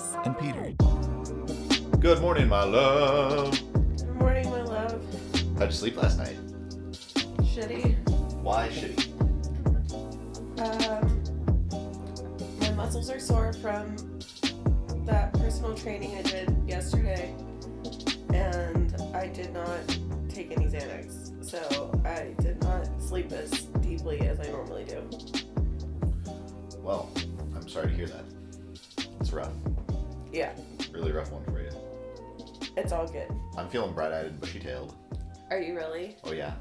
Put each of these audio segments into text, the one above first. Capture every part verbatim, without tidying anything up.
Marcus. And Peter. Good morning, my love. Good morning, my love. How'd you sleep last night? Shitty. Why shitty? Um, my muscles are sore from that personal training I did yesterday, and I did not take any Xanax, so I did not sleep as deeply as I normally do. Well, I'm sorry to hear that. It's rough. Yeah. Really rough one for you. It's all good. I'm feeling bright-eyed and bushy-tailed. Are you really? Oh, yeah.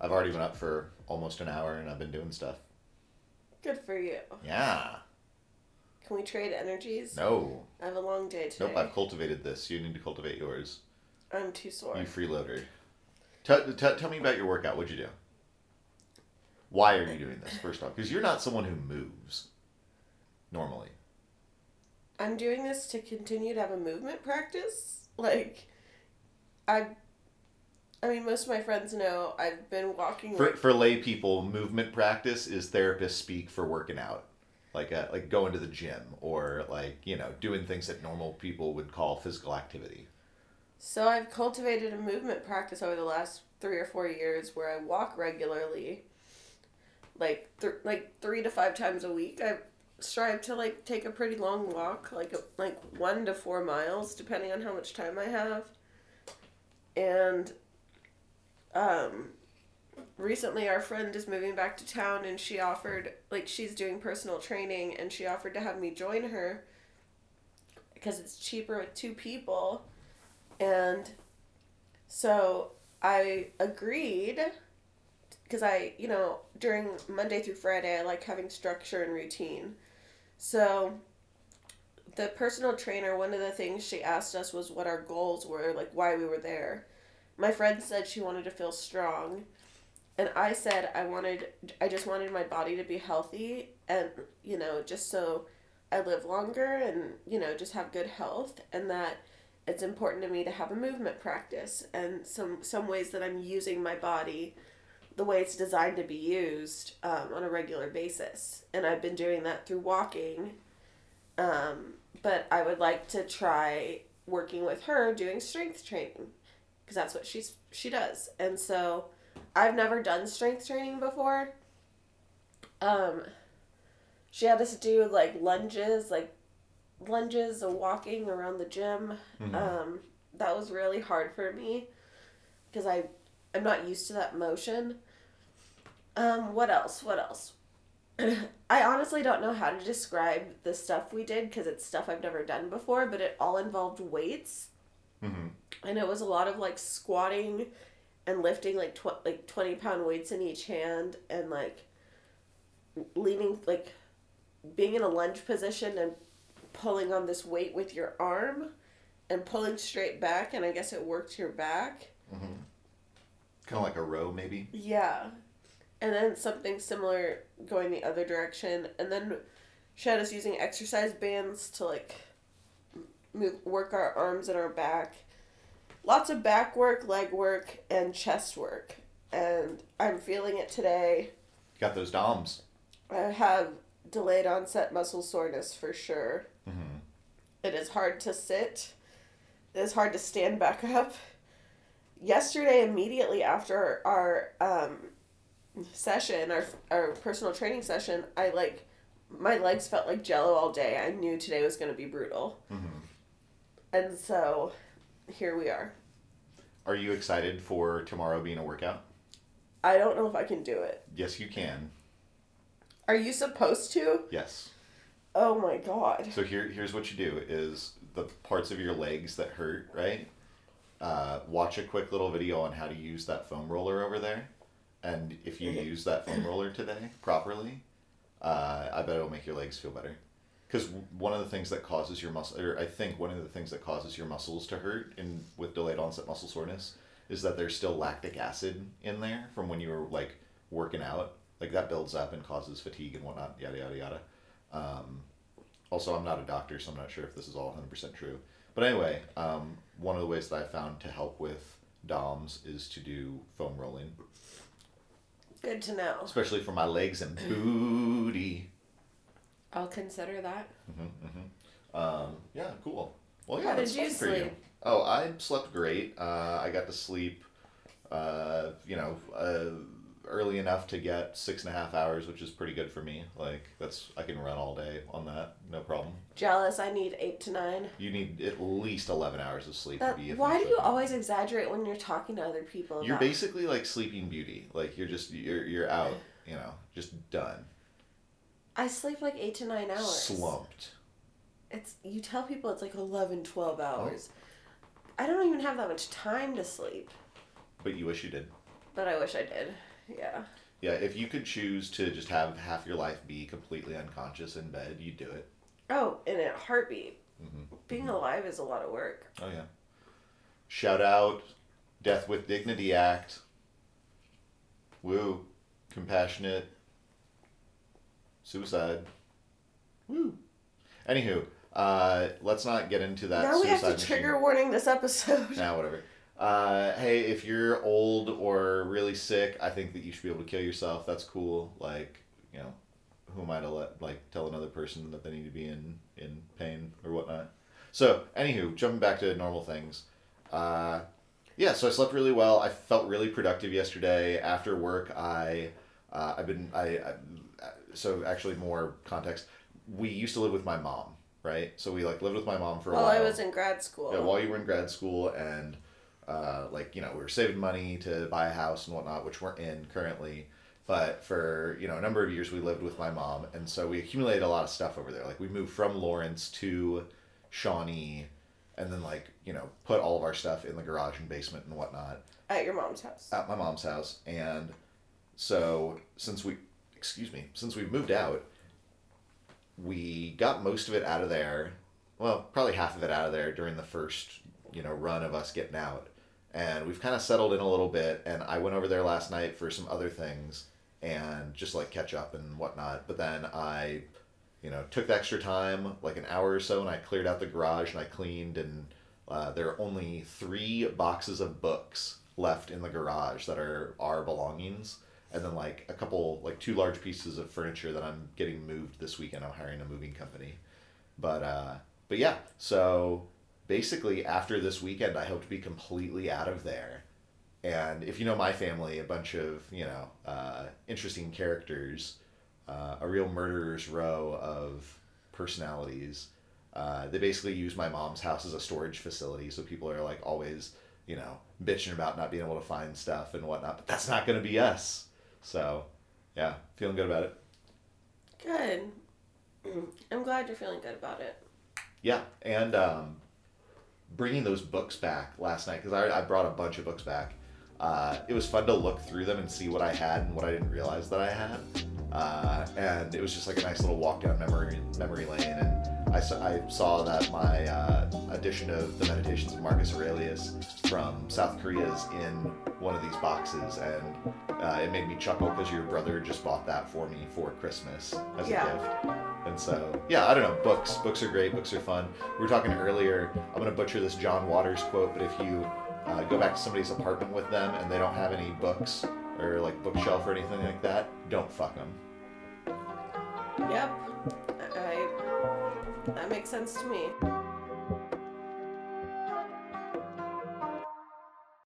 I've already been up for almost an hour, and I've been doing stuff. Good for you. Yeah. Can we trade energies? No. I have a long day today. Nope, I've cultivated this. You need to cultivate yours. I'm too sore. You freeloader. T- t- tell me about your workout. What'd you do? Why are you doing this, first off? Because you're not someone who moves normally. I'm doing this to continue to have a movement practice. Like, I I mean, most of my friends know I've been walking... For, like, for lay people, movement practice is therapists speak for working out. Like a, like going to the gym or like, you know, doing things that normal people would call physical activity. So I've cultivated a movement practice over the last three or four years where I walk regularly, like th- like three to five times a week. I strive to like take a pretty long walk, like a, like one to four miles, depending on how much time I have. And um. recently our friend is moving back to town, and she offered, like, she's doing personal training, and she offered to have me join her because it's cheaper with two people. And so I agreed because I, you know, during Monday through Friday, I like having structure and routine. So the personal trainer, one of the things she asked us was what our goals were, like why we were there. My friend said she wanted to feel strong. And I said I wanted, I just wanted my body to be healthy and, you know, just so I live longer and, you know, just have good health, and that it's important to me to have a movement practice and some, some ways that I'm using my body the way it's designed to be used um, on a regular basis. And I've been doing that through walking, um, but I would like to try working with her doing strength training because that's what she's, she does. And so... I've never done strength training before. Um, she had us do like lunges, like lunges and walking around the gym. Mm-hmm. Um, that was really hard for me because I, I'm not used to that motion. Um, what else? What else? I honestly don't know how to describe the stuff we did because it's stuff I've never done before, but it all involved weights. Mm-hmm. And it was a lot of like squatting and lifting like tw- like twenty pound weights in each hand, and like leaning, like being in a lunge position and pulling on this weight with your arm and pulling straight back, and I guess it worked your back. Mm-hmm. Kind of like a row maybe? Yeah. And then something similar going the other direction. And then she had us using exercise bands to like move, work our arms and our back. Lots of back work, leg work, and chest work. And I'm feeling it today. You got those DOMS. I have delayed onset muscle soreness for sure. Mm-hmm. It is hard to sit. It is hard to stand back up. Yesterday, immediately after our um, session, our our personal training session, I like, my legs felt like jello all day. I knew today was going to be brutal. Mm-hmm. And so... here we are. Are you excited for tomorrow being a workout? I don't know if I can do it. Yes, you can. Are you supposed to? Yes. Oh my God. So here, here's what you do is the parts of your legs that hurt, right? Uh, watch a quick little video on how to use that foam roller over there. And if you use that foam roller today properly, uh, I bet it'll make your legs feel better. Because one of the things that causes your muscle, or I think one of the things that causes your muscles to hurt in with delayed onset muscle soreness is that there's still lactic acid in there from when you were like working out. Like that builds up and causes fatigue and whatnot, yada, yada, yada. Um, also, I'm not a doctor, so I'm not sure if this is all one hundred percent true. But anyway, um, one of the ways that I found to help with DOMS is to do foam rolling. Good to know. Especially for my legs and booty. I'll consider that. Mm-hmm, mm-hmm. Um, yeah, cool. Well, yeah, How that's did you sleep? For you. Oh, I slept great. Uh, I got to sleep, uh, you know, uh, early enough to get six and a half hours, which is pretty good for me. Like, that's, I can run all day on that, no problem. Jealous, I need eight to nine. You need at least eleven hours of sleep. That, to be why do you always exaggerate when you're talking to other people? About... You're basically like Sleeping Beauty. Like, you're just, you're, you're out, you know, just done. I sleep like eight to nine hours. Slumped. It's, you tell people it's like eleven, twelve hours. Oh. I don't even have that much time to sleep. But you wish you did. But I wish I did. Yeah. Yeah, if you could choose to just have half your life be completely unconscious in bed, you'd do it. Oh, in a heartbeat. Mm-hmm. Being mm-hmm. alive is a lot of work. Oh, yeah. Shout out, Death with Dignity Act. Woo. Compassionate. Suicide. Woo. Anywho, uh, let's not get into that now suicide Now we have to machine. Trigger warning this episode. Nah, whatever. Uh, hey, if you're old or really sick, I think that you should be able to kill yourself. That's cool. Like, you know, who am I to let, like, tell another person that they need to be in, in pain or whatnot? So, anywho, jumping back to normal things. Uh, yeah, so I slept really well. I felt really productive yesterday. After work, I, uh, I've been, I, I, so actually more context. We used to live with my mom, right? So we, like, lived with my mom for a while. While I was in grad school. Yeah, while you were in grad school and... Uh, like, you know, we were saving money to buy a house and whatnot, which we're in currently, but for, you know, a number of years we lived with my mom, and so we accumulated a lot of stuff over there. Like, we moved from Lawrence to Shawnee, and then, like, you know, put all of our stuff in the garage and basement and whatnot. At your mom's house. At my mom's house, and so, since we, excuse me, since we've moved out, we got most of it out of there, well, probably half of it out of there during the first, you know, run of us getting out. And we've kind of settled in a little bit, and I went over there last night for some other things and just, like, catch up and whatnot. But then I, you know, took the extra time, like an hour or so, and I cleared out the garage and I cleaned, and uh, there are only three boxes of books left in the garage that are our belongings. And then, like, a couple, like, two large pieces of furniture that I'm getting moved this weekend. I'm hiring a moving company. But, uh, but yeah, so... Basically, after this weekend, I hope to be completely out of there. And if you know my family, a bunch of, you know, uh, interesting characters, uh, a real murderer's row of personalities. Uh, they basically use my mom's house as a storage facility, so people are, like, always, you know, bitching about not being able to find stuff and whatnot. But that's not going to be us. So, yeah, feeling good about it. Good. I'm glad you're feeling good about it. Yeah, and... um bringing those books back last night, because I, I brought a bunch of books back. Uh, it was fun to look through them and see what I had and what I didn't realize that I had. Uh, and it was just like a nice little walk down memory memory lane. And I saw, I saw that my uh, edition of the Meditations of Marcus Aurelius from South Korea is in one of these boxes. And uh, it made me chuckle because your brother just bought that for me for Christmas as yeah. a gift. And so, yeah, I don't know. Books. Books are great. Books are fun. We were talking earlier, I'm going to butcher this John Waters quote, but if you uh, go back to somebody's apartment with them and they don't have any books or, like, bookshelf or anything like that, don't fuck them. Yep. I, that makes sense to me.